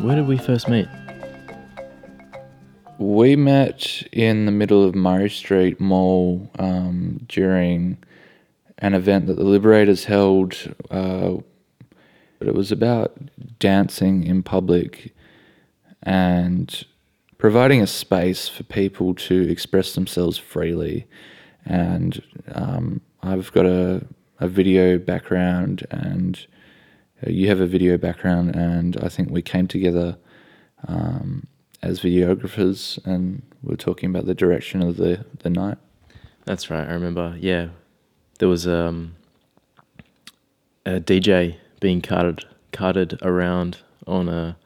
Where did we first meet? We met in the middle of Murray Street Mall during an event that the Liberators held. It was about dancing in public and providing a space for people to express themselves freely. And I've got a video background and you have a video background, and I think we came together as videographers and we were talking about the direction of the night. That's right, I remember, yeah. There was a DJ being carted around on a,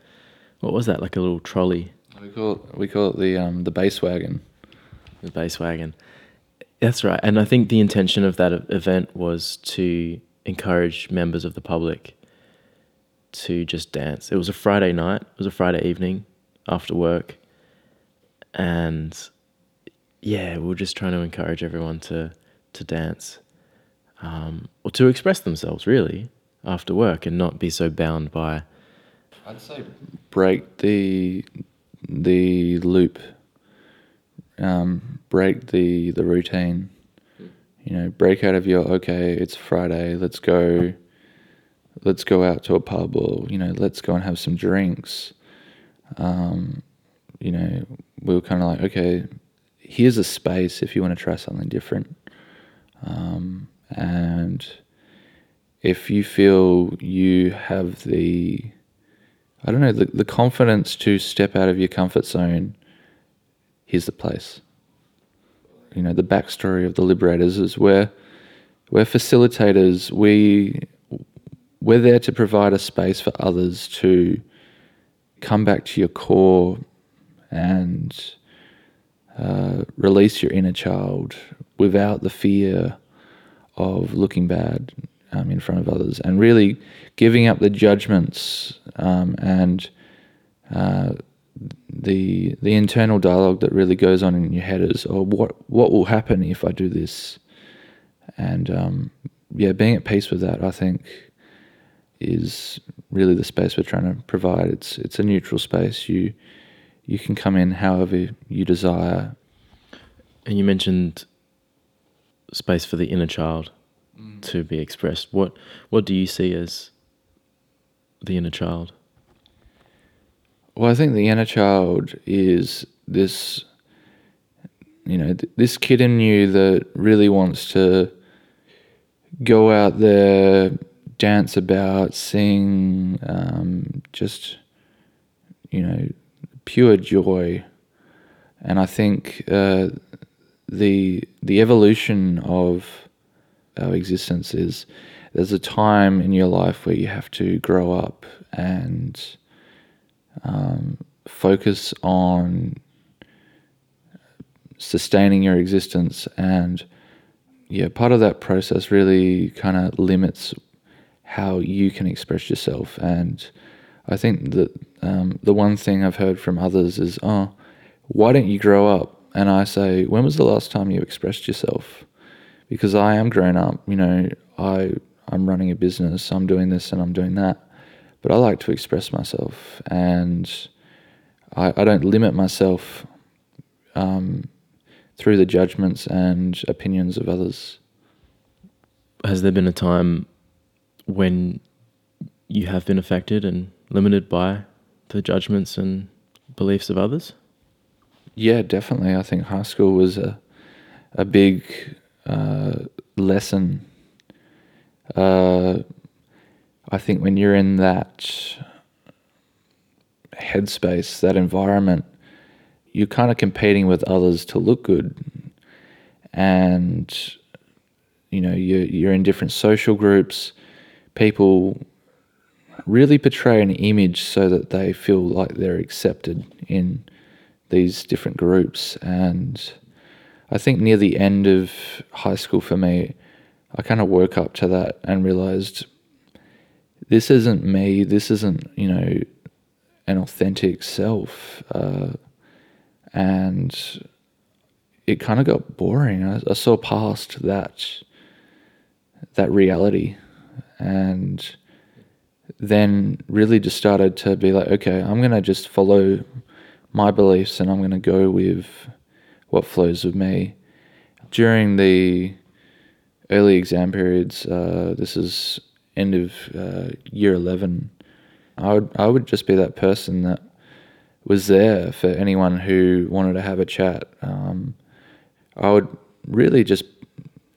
what was that, like a little trolley? We call it the bass wagon. The bass wagon. That's right, and I think the intention of that event was to encourage members of the public to just dance. It was a Friday night. It was a Friday evening after work. And yeah, we were just trying to encourage everyone to dance or to express themselves really after work and not be so bound by... I'd say break the loop, break the routine. You know, break out of your, okay, it's Friday, let's go out to a pub or, you know, let's go and have some drinks. You know, we were kind of like, okay, here's a space if you want to try something different. And if you feel you have the confidence to step out of your comfort zone, here's the place. You know, the backstory of the Liberators is we're facilitators. We're there to provide a space for others to come back to your core and release your inner child without the fear of looking bad in front of others, and really giving up the judgments and the internal dialogue that really goes on in your head is, oh, what will happen if I do this? And being at peace with that, I think, is really the space we're trying to provide. It's a neutral space. You can come in however you desire. And you mentioned space for the inner child to be expressed. What do you see as the inner child? Well, I think the inner child is this, you know, this kid in you that really wants to go out there, dance about, sing, just, you know, pure joy. And I think the evolution of our existence is there's a time in your life where you have to grow up and focus on sustaining your existence. And, yeah, part of that process really kind of limits how you can express yourself. And I think that the one thing I've heard from others is, oh, why don't you grow up? And I say, when was the last time you expressed yourself? Because I am grown up, you know, I'm running a business, I'm doing this and I'm doing that, but I like to express myself, and I don't limit myself through the judgments and opinions of others. Has there been a time when you have been affected and limited by the judgments and beliefs of others? Yeah, definitely. I think high school was a big lesson. I think when you're in that headspace, that environment, you're kind of competing with others to look good, and you know you're in different social groups. People really portray an image so that they feel like they're accepted in these different groups. And I think near the end of high school for me, I kind of woke up to that and realized this isn't me, this isn't, you know, an authentic self. And it kind of got boring. I saw past that reality, and then really just started to be like, okay, I'm going to just follow my beliefs and I'm going to go with what flows with me. During the early exam periods, this is end of year 11, I would just be that person that was there for anyone who wanted to have a chat. I would really just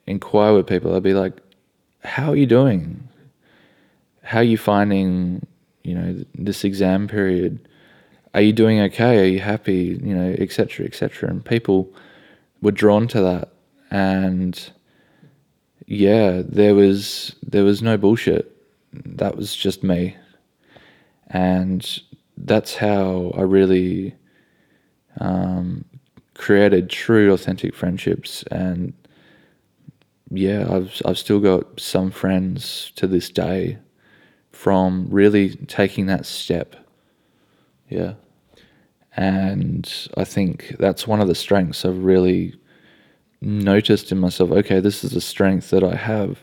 inquire with people. I'd be like, how are you doing? How are you finding, you know, this exam period? Are you doing okay? Are you happy? You know, et cetera, et cetera. And people were drawn to that. And yeah, there was no bullshit. That was just me. And that's how I really created true, authentic friendships. And yeah, I've still got some friends to this day from really taking that step. Yeah. And I think that's one of the strengths I've really noticed in myself. Okay, this is a strength that I have.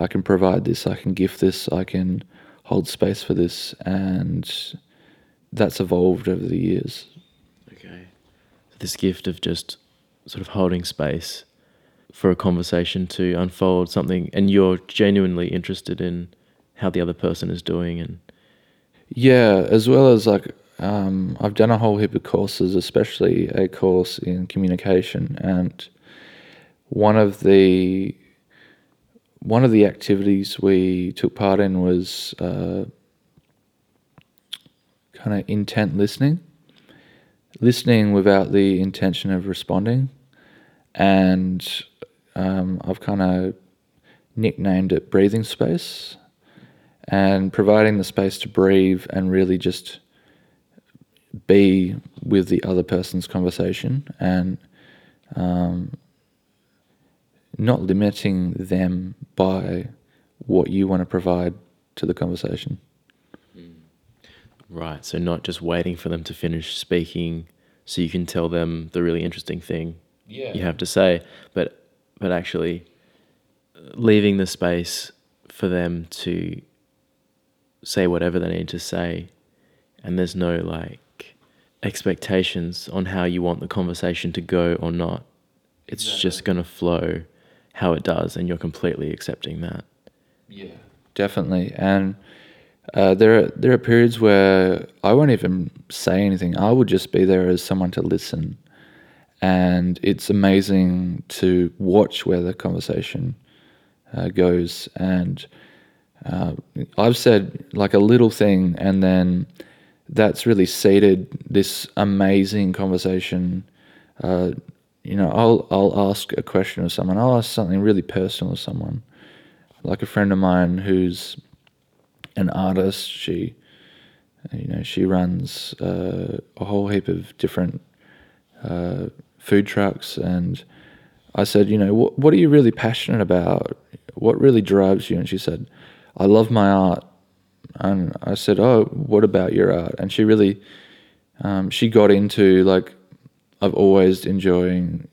I can provide this, I can gift this, I can hold space for this. And that's evolved over the years. Okay. This gift of just sort of holding space for a conversation to unfold something, and you're genuinely interested in how the other person is doing. And yeah, as well as like I've done a whole heap of courses, especially a course in communication, and one of the activities we took part in was kind of intent listening without the intention of responding. And I've kind of nicknamed it breathing space, and providing the space to breathe and really just be with the other person's conversation, and not limiting them by what you want to provide to the conversation. Right, so not just waiting for them to finish speaking so you can tell them the really interesting thing you have to say, but actually leaving the space for them to say whatever they need to say, and there's no like expectations on how you want the conversation to go or not. It's just going to flow how it does, and you're completely accepting that. Yeah, definitely. And there are periods where I won't even say anything. I would just be there as someone to listen. And it's amazing to watch where the conversation goes. And I've said like a little thing, and then that's really seeded this amazing conversation. You know, I'll ask a question of someone. I'll ask something really personal of someone. Like a friend of mine who's an artist, she runs a whole heap of different food trucks, and I said, you know, what are you really passionate about? What really drives you? And she said, I love my art. And I said, oh, what about your art? And she really, she got into like, I've always enjoyed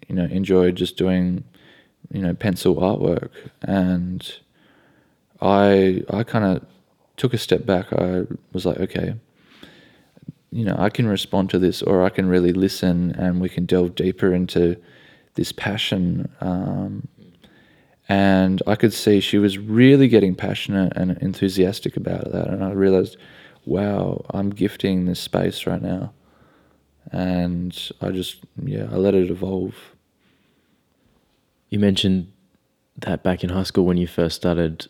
just doing, you know, pencil artwork. And I kind of took a step back. I was like, okay, you know, I can respond to this, or I can really listen, and we can delve deeper into this passion. And I could see she was really getting passionate and enthusiastic about that. And I realized, wow, I'm gifting this space right now. And I just, I let it evolve. You mentioned that back in high school when you first started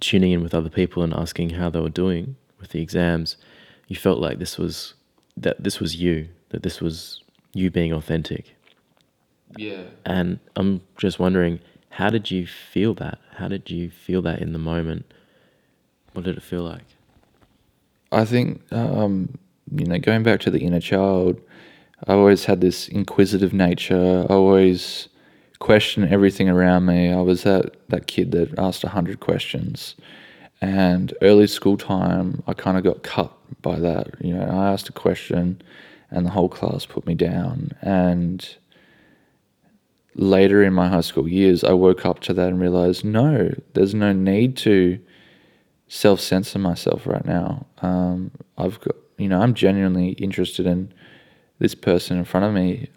tuning in with other people and asking how they were doing with the exams, you felt like this was you being authentic. Yeah. And I'm just wondering, how did you feel that? How did you feel that in the moment? What did it feel like? I think, going back to the inner child, I always had this inquisitive nature. I always questioned everything around me. I was that kid that asked 100 questions. And early school time, I kind of got cut by that. You know, I asked a question and the whole class put me down. And later in my high school years, I woke up to that and realized, no, there's no need to self-censor myself right now. I've got, you know, I'm genuinely interested in this person in front of me.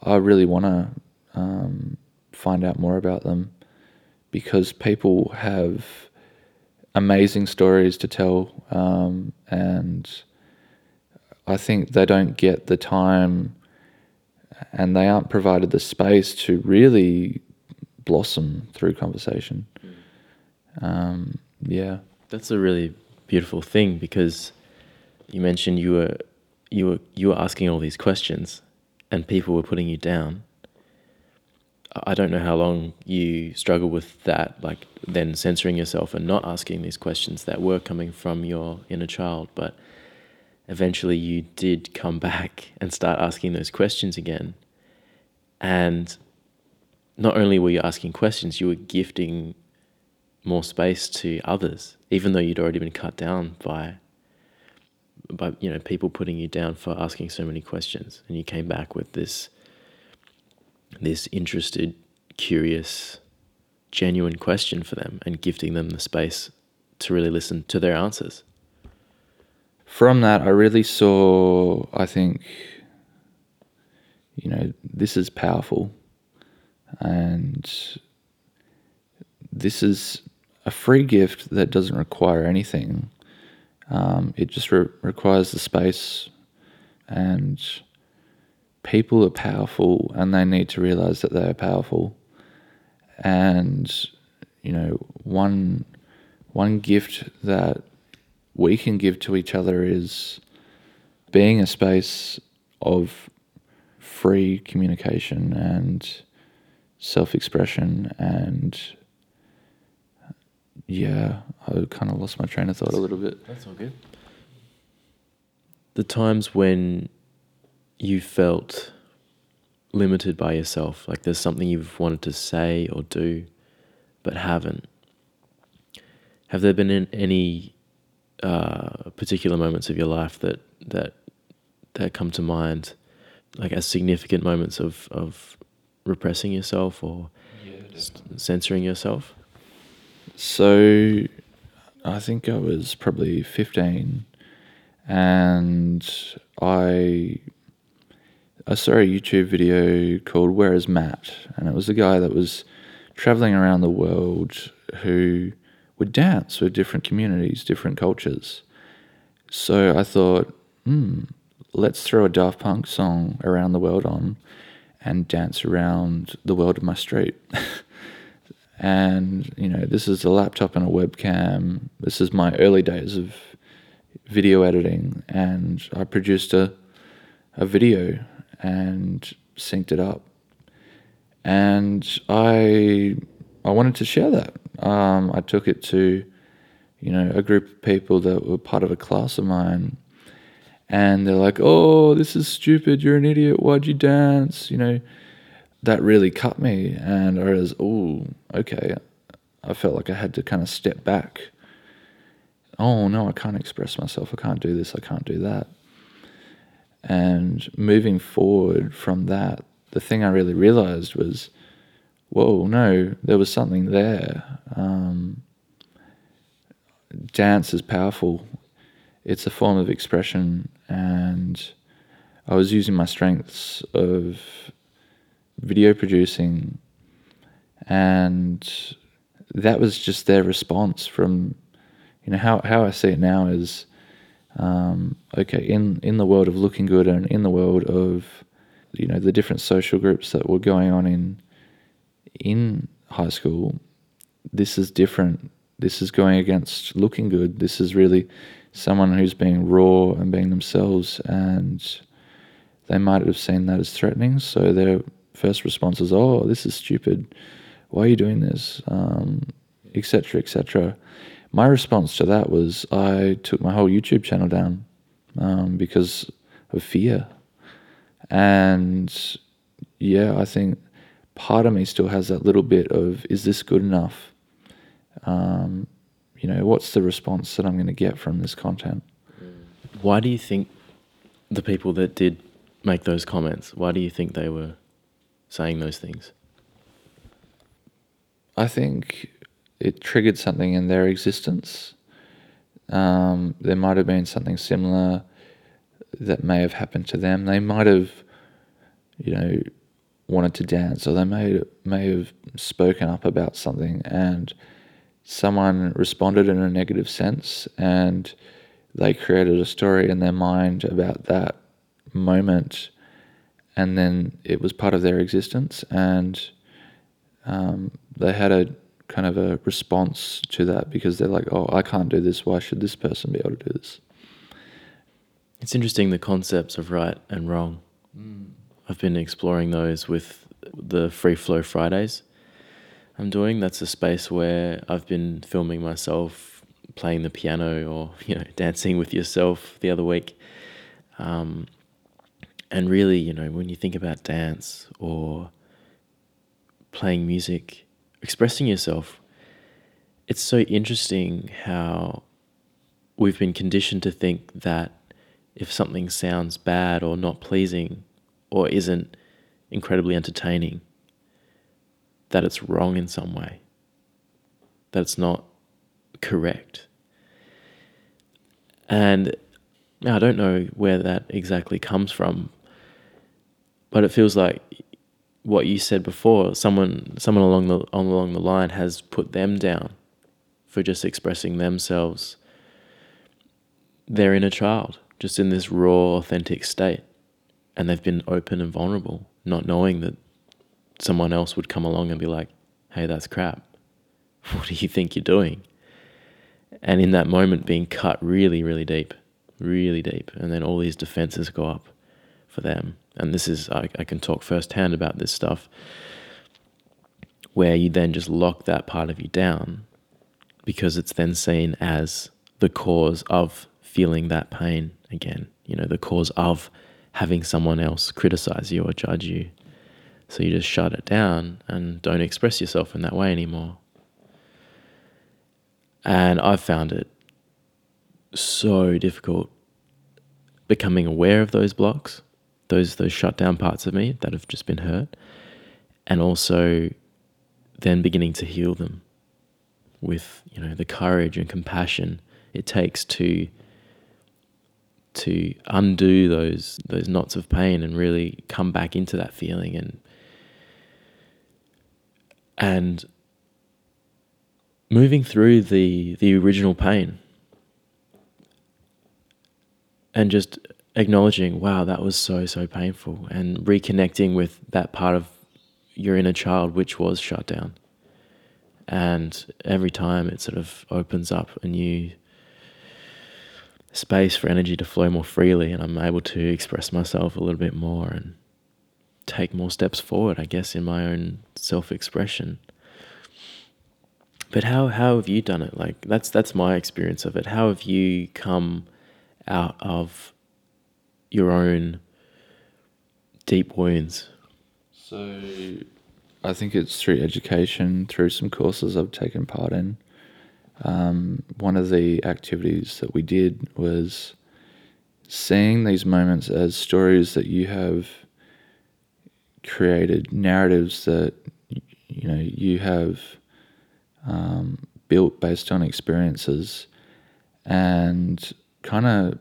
I really want to find out more about them, because people have amazing stories to tell, and I think they don't get the time and they aren't provided the space to really blossom through conversation. Yeah. That's a really beautiful thing, because you mentioned you were asking all these questions and people were putting you down. I don't know how long you struggled with that, like then censoring yourself and not asking these questions that were coming from your inner child, but eventually you did come back and start asking those questions again. And not only were you asking questions, you were gifting more space to others, even though you'd already been cut down by you know, people putting you down for asking so many questions. And you came back with this interested, curious, genuine question for them, and gifting them the space to really listen to their answers. From that, I really saw, I think, you know, this is powerful, and this is a free gift that doesn't require anything. It just requires the space, and people are powerful and they need to realize that they are powerful. And, you know, one gift that we can give to each other is being a space of free communication and self-expression. And yeah, I kind of lost my train of thought a little bit. That's all good. The times when you felt limited by yourself, like there's something you've wanted to say or do but haven't, have there been any particular moments of your life that come to mind, like as significant moments of repressing yourself or censoring yourself? So I think I was probably 15, and I saw a YouTube video called Where is Matt? And it was a guy that was traveling around the world who would dance with different communities, different cultures. So I thought, let's throw a Daft Punk song around the world on and dance around the world of my street. And, you know, this is a laptop and a webcam. This is my early days of video editing, and I produced a video and synced it up. And I wanted to share that. I took it to, you know, a group of people that were part of a class of mine, and they're like, "Oh, this is stupid. You're an idiot. Why'd you dance?" You know, that really cut me, and I was, "Oh, okay." I felt like I had to kind of step back. Oh no, I can't express myself. I can't do this. I can't do that. And moving forward from that, the thing I really realized was, whoa, no, there was something there. Dance is powerful. It's a form of expression, and I was using my strengths of video producing, and that was just their response from, you know, how I see it now is, okay, in the world of looking good and in the world of, you know, the different social groups that were going on in high school, this is different. This is going against looking good. This is really someone who's being raw and being themselves, and they might have seen that as threatening. So their first response is, "Oh, this is stupid. Why are you doing this?" Et cetera, et cetera. My response to that was I took my whole YouTube channel down because of fear. And yeah, I think part of me still has that little bit of, is this good enough? You know, what's the response that I'm going to get from this content? Why do you think the people that did make those comments, why do you think they were saying those things? I think it triggered something in their existence. There might have been something similar that may have happened to them. They might have, you know, wanted to dance, or they may have spoken up about something and someone responded in a negative sense, and they created a story in their mind about that moment, and then it was part of their existence, and they had a kind of a response to that because they're like, oh, I can't do this, why should this person be able to do this? It's interesting, the concepts of right and wrong. I've been exploring those with the Free Flow Fridays I'm doing. That's a space where I've been filming myself playing the piano, or, you know, dancing with yourself the other week. And really, you know, when you think about dance or playing music, expressing yourself, it's so interesting how we've been conditioned to think that if something sounds bad or not pleasing or isn't incredibly entertaining, that it's wrong in some way, that it's not correct. And I don't know where that exactly comes from, but it feels like what you said before, someone along the line has put them down for just expressing themselves, their inner child, just in this raw, authentic state. And they've been open and vulnerable, not knowing that someone else would come along and be like, hey, that's crap. What do you think you're doing? And in that moment, being cut really, really deep. And then all these defenses go up for them. And this is, I can talk firsthand about this stuff, where you then just lock that part of you down because it's then seen as the cause of feeling that pain again, you know, the cause of having someone else criticize you or judge you. So you just shut it down and don't express yourself in that way anymore. And I've found it so difficult becoming aware of those blocks, those shut down parts of me that have just been hurt, and also then beginning to heal them with, you know, the courage and compassion it takes to undo those knots of pain and really come back into that feeling and moving through the original pain and just acknowledging, wow, that was so painful, and reconnecting with that part of your inner child which was shut down. And every time it sort of opens up a new space for energy to flow more freely, and I'm able to express myself a little bit more and take more steps forward, I guess, in my own self-expression. But how have you done it? Like, that's my experience of it. How have you come out of your own deep wounds? So I think it's through education, through some courses I've taken part in. One of the activities that we did was seeing these moments as stories that you have created, narratives that, you know, you have built based on experiences, and kind of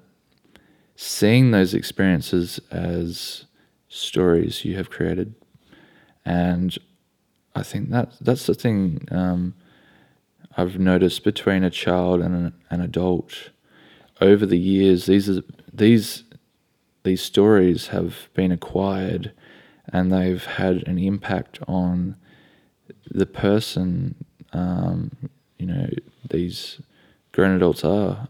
seeing those experiences as stories you have created. And I think that's the thing I've noticed between a child and an adult over the years. These stories have been acquired, and they've had an impact on the person. You know, these grown adults are,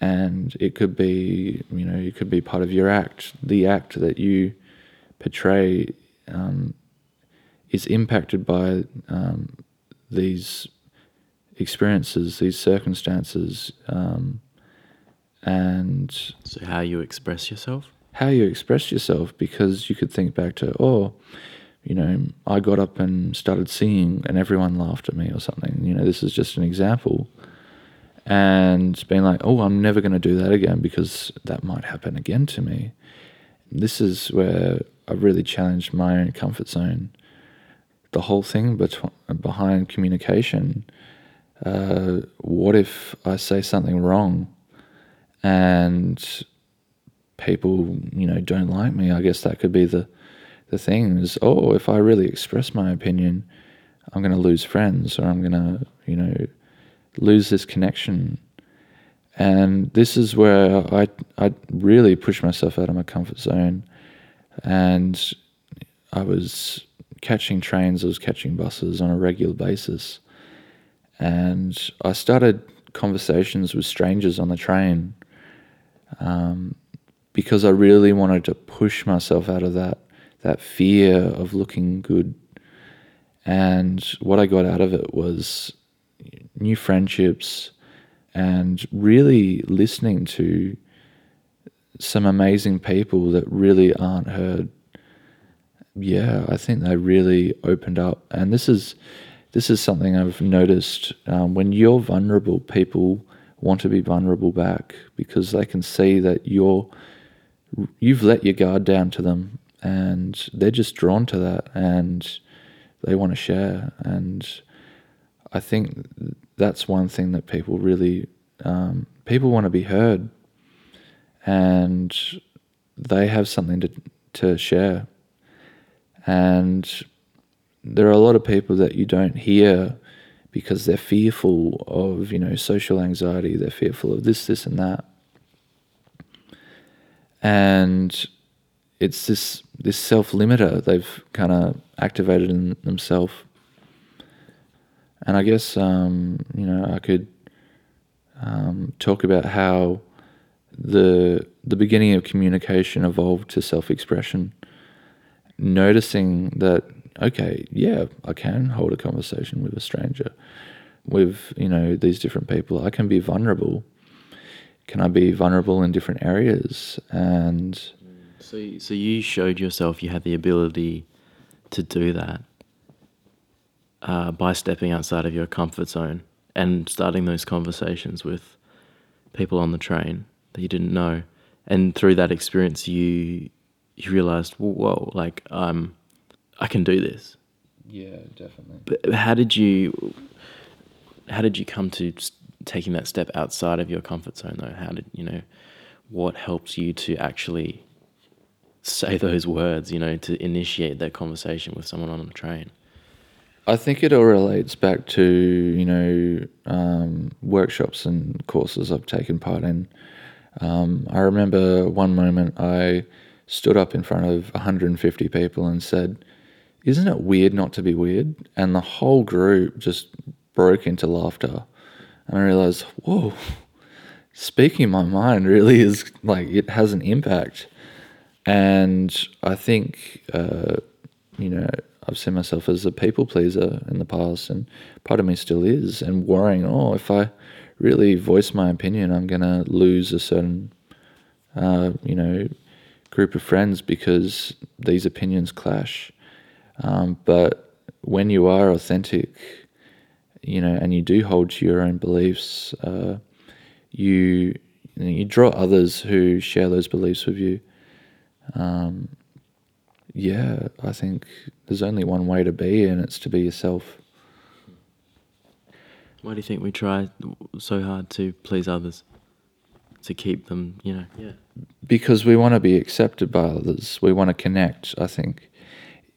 and it could be, you know, it could be part of your act. The act that you portray is impacted by these experiences, these circumstances, And so how you express yourself? How you express yourself, because you could think back to, oh, you know, I got up and started singing and everyone laughed at me or something. You know, this is just an example. And being like, oh, I'm never going to do that again because that might happen again to me. This is where I really challenged my own comfort zone. The whole thing behind communication, what if I say something wrong and people, you know, don't like me? I guess that could be the thing is, oh, if I really express my opinion, I'm going to lose friends, or I'm going to, you know, lose this connection. And this is where I really pushed myself out of my comfort zone. And I was catching trains, I was catching buses on a regular basis. And I started conversations with strangers on the train because I really wanted to push myself out of that fear of looking good. And what I got out of it was new friendships and really listening to some amazing people that really aren't heard. Yeah, I think they really opened up. And this is something I've noticed. When you're vulnerable, people want to be vulnerable back because they can see that you've let your guard down to them, and they're just drawn to that and they want to share. And I think that's one thing that people really, people want to be heard and they have something to share. And there are a lot of people that you don't hear because they're fearful of, you know, social anxiety. They're fearful of this and that. And it's this self-limiter they've kind of activated in themselves. And I guess, you know, I could talk about how the beginning of communication evolved to self-expression. Noticing that, okay, yeah, I can hold a conversation with a stranger, with, you know, these different people. I can be vulnerable. Can I be vulnerable in different areas? And so you showed yourself you had the ability to do that. By stepping outside of your comfort zone and starting those conversations with people on the train that you didn't know. And through that experience, you realised, whoa, like, I can do this. Yeah, definitely. But how did you come to taking that step outside of your comfort zone, though? How did, you know, what helps you to actually say those words, you know, to initiate that conversation with someone on the train? I think it all relates back to, you know, workshops and courses I've taken part in. I remember one moment I stood up in front of 150 people and said, "Isn't it weird not to be weird?" And the whole group just broke into laughter. And I realized, whoa, speaking my mind really is like, it has an impact. And I think, you know, I've seen myself as a people pleaser in the past, and part of me still is, and worrying, oh, if I really voice my opinion, I'm going to lose a certain, you know, group of friends because these opinions clash. But when you are authentic, you know, and you do hold to your own beliefs, you draw others who share those beliefs with you. Yeah, I think there's only one way to be, and it's to be yourself. Why do you think we try so hard to please others, to keep them, you know? Yeah. Because we want to be accepted by others. We want to connect, I think.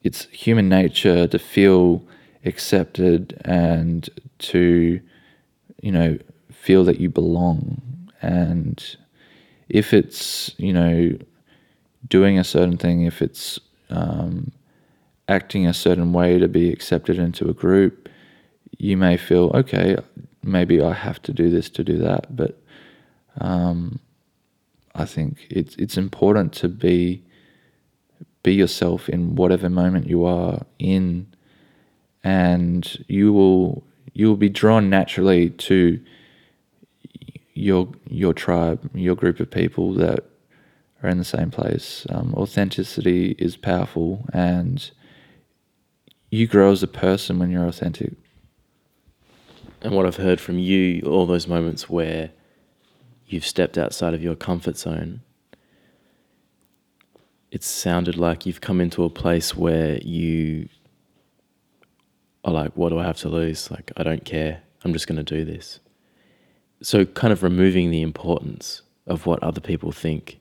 It's human nature to feel accepted and to, you know, feel that you belong. And if it's, you know, doing a certain thing, if it's acting a certain way to be accepted into a group, you may feel, okay, maybe I have to do this to do that. But I think it's important to be yourself in whatever moment you are in, and you will be drawn naturally to your tribe, your group of people that are in the same place. Authenticity is powerful, and you grow as a person when you're authentic. And what I've heard from you, all those moments where you've stepped outside of your comfort zone, it sounded like you've come into a place where you are like, what do I have to lose? Like, I don't care. I'm just going to do this. So kind of removing the importance of what other people think.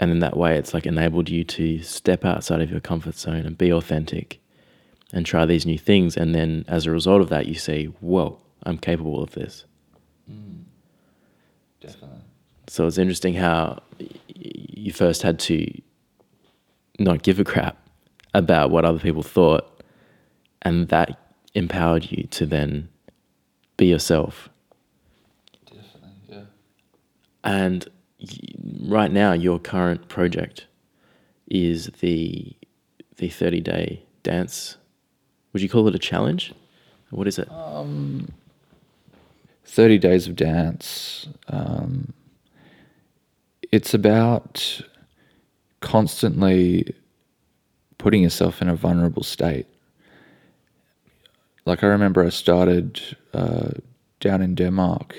And in that way, it's like enabled you to step outside of your comfort zone and be authentic and try these new things. And then as a result of that, you see, whoa, I'm capable of this. Mm. Definitely. So it's interesting how you first had to not give a crap about what other people thought, and that empowered you to then be yourself. Definitely, yeah. And right now, your current project is the 30-day dance. Would you call it a challenge? What is it? 30 days of dance. It's about constantly putting yourself in a vulnerable state. Like, I remember I started down in Denmark.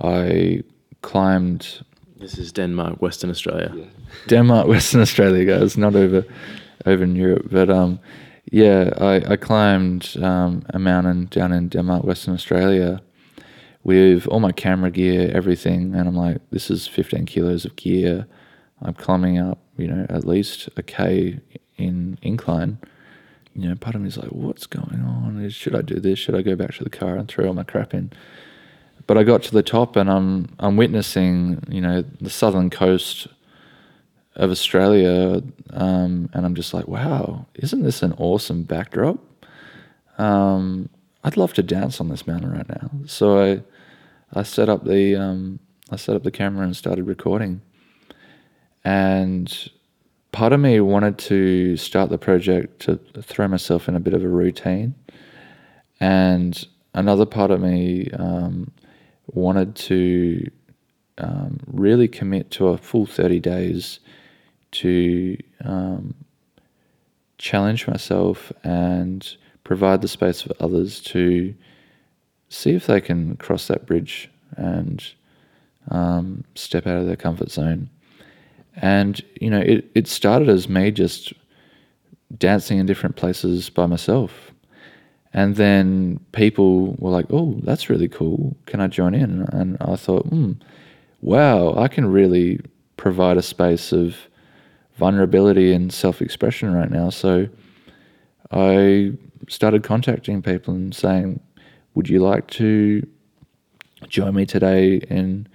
I climbed... This is Denmark, Western Australia. Yeah. Denmark, Western Australia, guys, not over in Europe. But I climbed a mountain down in Denmark, Western Australia with all my camera gear, everything. And I'm like, this is 15 kilos of gear. I'm climbing up, at least a K in incline. Part of me is like, what's going on? Should I do this? Should I go back to the car and throw all my crap in? But I got to the top, and I'm witnessing, the southern coast of Australia, and I'm just like, wow, isn't this an awesome backdrop? I'd love to dance on this mountain right now. So I set up the camera and started recording. And part of me wanted to start the project to throw myself in a bit of a routine, and another part of me wanted to really commit to a full 30 days to challenge myself and provide the space for others to see if they can cross that bridge and step out of their comfort zone. And, it started as me just dancing in different places by myself. And then people were like, oh, that's really cool. Can I join in? And I thought, wow, I can really provide a space of vulnerability and self-expression right now. So I started contacting people and saying, would you like to join me today in,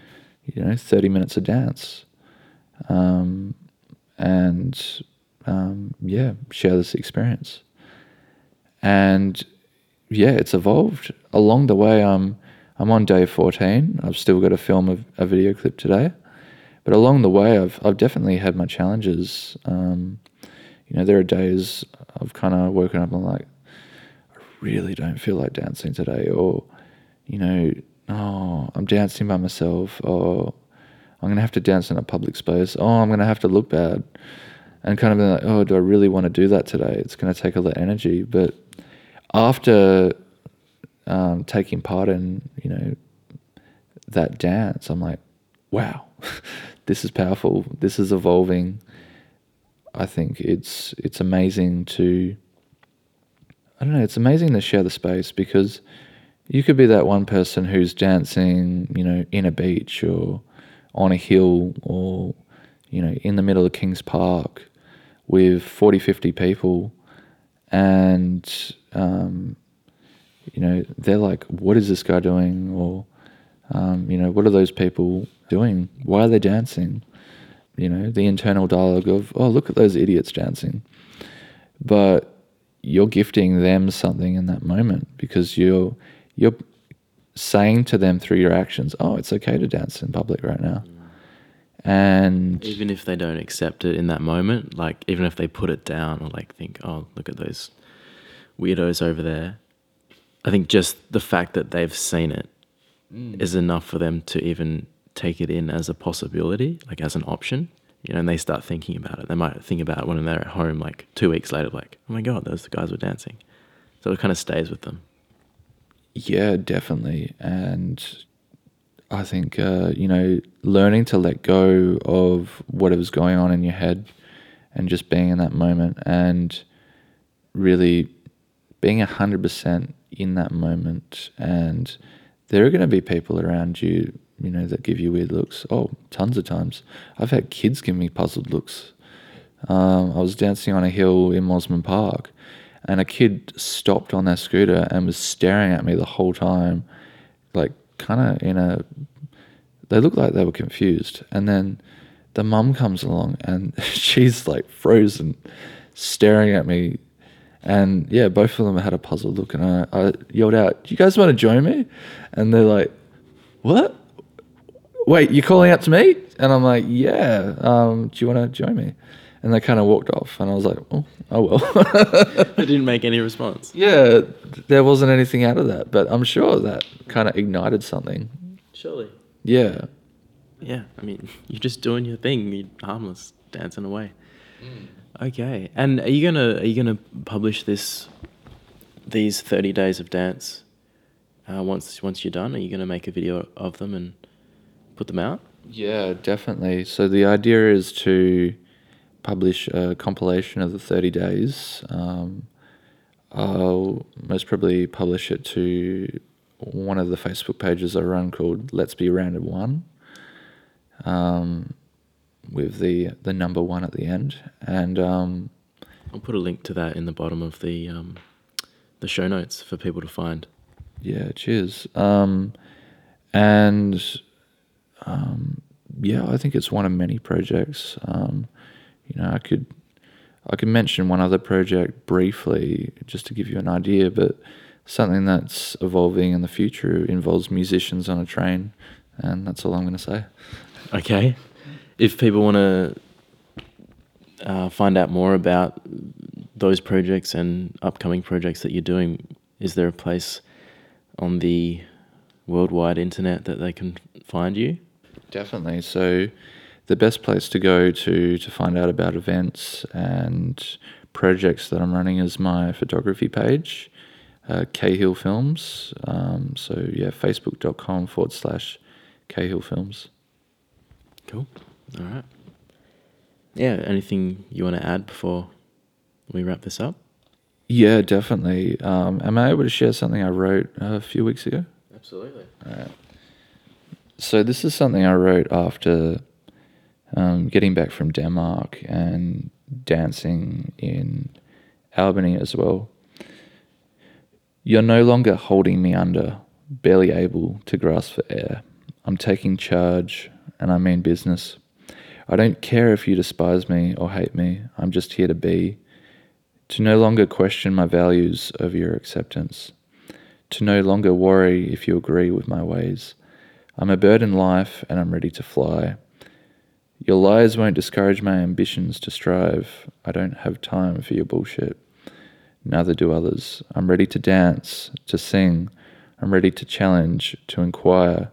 30 minutes of dance? Share this experience. And it's evolved along the way. I'm on day 14. I've still got to film a video clip today, but along the way, I've definitely had my challenges. There are days I've kind of woken up and like, I really don't feel like dancing today, or I'm dancing by myself, or I'm gonna have to dance in a public space. Oh, I'm gonna have to look bad, and kind of been like, oh, do I really want to do that today? It's gonna take all that energy, but after taking part in that dance, I'm like, wow, this is powerful, this is evolving. I think it's amazing to it's amazing to share the space, because you could be that one person who's dancing in a beach or on a hill or in the middle of King's Park with 40-50 people, and they're like, what is this guy doing? Or what are those people doing? Why are they dancing? The internal dialogue of, oh, look at those idiots dancing. But you're gifting them something in that moment, because you're saying to them through your actions, oh, it's okay to dance in public right now. And even if they don't accept it in that moment, like even if they put it down or like think, oh, look at those weirdos over there, I think just the fact that they've seen it is enough for them to even take it in as a possibility, like as an option, you know, and they start thinking about it. They might think about it when they're at home, like 2 weeks later, like, oh my God, those guys were dancing. So it kind of stays with them. Yeah, definitely. And I think, you know, learning to let go of whatever's going on in your head and just being in that moment and really being 100% in that moment. And there are going to be people around you, you know, that give you weird looks. Oh, tons of times. I've had kids give me puzzled looks. I was dancing on a hill in Mosman Park and a kid stopped on their scooter and was staring at me the whole time, like kind of in a... They looked like they were confused. And then the mum comes along and she's like frozen, staring at me. And yeah, both of them had a puzzled look. And I yelled out, "Do you guys want to join me?" And they're like, "What? Wait, you're calling out to me?" And I'm like, "Yeah, do you want to join me?" And they kind of walked off. And I was like, oh well. They didn't make any response. Yeah, there wasn't anything out of that. But I'm sure that kind of ignited something. Surely. Yeah. Yeah, I mean, you're just doing your thing. You're harmless, dancing away. Mm. Okay, and are you gonna publish these 30 days of dance once you're done? Are you gonna make a video of them and put them out? Yeah, definitely. So the idea is to publish a compilation of the 30 days. I'll most probably publish it to one of the Facebook pages I run called Let's Be Random One. With the number one at the end, and I'll put a link to that in the bottom of the show notes for people to find. Yeah, cheers. Yeah, I think it's one of many projects. You know, I could mention one other project briefly just to give you an idea, but something that's evolving in the future involves musicians on a train, and that's all I'm going to say. Okay. If people want to find out more about those projects and upcoming projects that you're doing, is there a place on the worldwide internet that they can find you? Definitely. So the best place to go to find out about events and projects that I'm running is my photography page, Cahill Films. So yeah, facebook.com/Cahill Films. Cool. All right. Yeah, anything you want to add before we wrap this up? Yeah, definitely. Am I able to share something I wrote a few weeks ago? Absolutely. All right. So this is something I wrote after getting back from Denmark and dancing in Albany as well. "You're no longer holding me under, barely able to grasp for air. I'm taking charge, and I mean business. I don't care if you despise me or hate me. I'm just here to be. To no longer question my values over your acceptance. To no longer worry if you agree with my ways. I'm a bird in life and I'm ready to fly. Your lies won't discourage my ambitions to strive. I don't have time for your bullshit. Neither do others. I'm ready to dance, to sing. I'm ready to challenge, to inquire.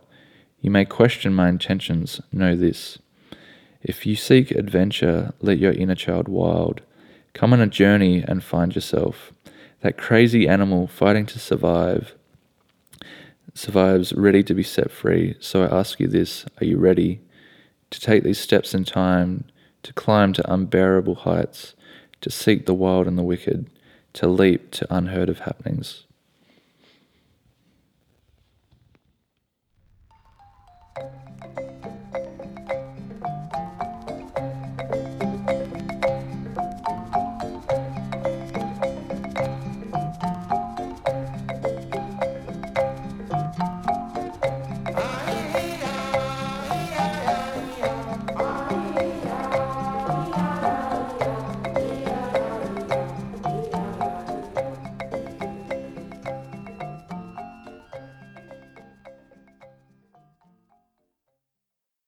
You may question my intentions. Know this. If you seek adventure, let your inner child wild. Come on a journey and find yourself. That crazy animal fighting to survive, survives ready to be set free. So I ask you this, are you ready? To take these steps in time, to climb to unbearable heights, to seek the wild and the wicked, to leap to unheard of happenings."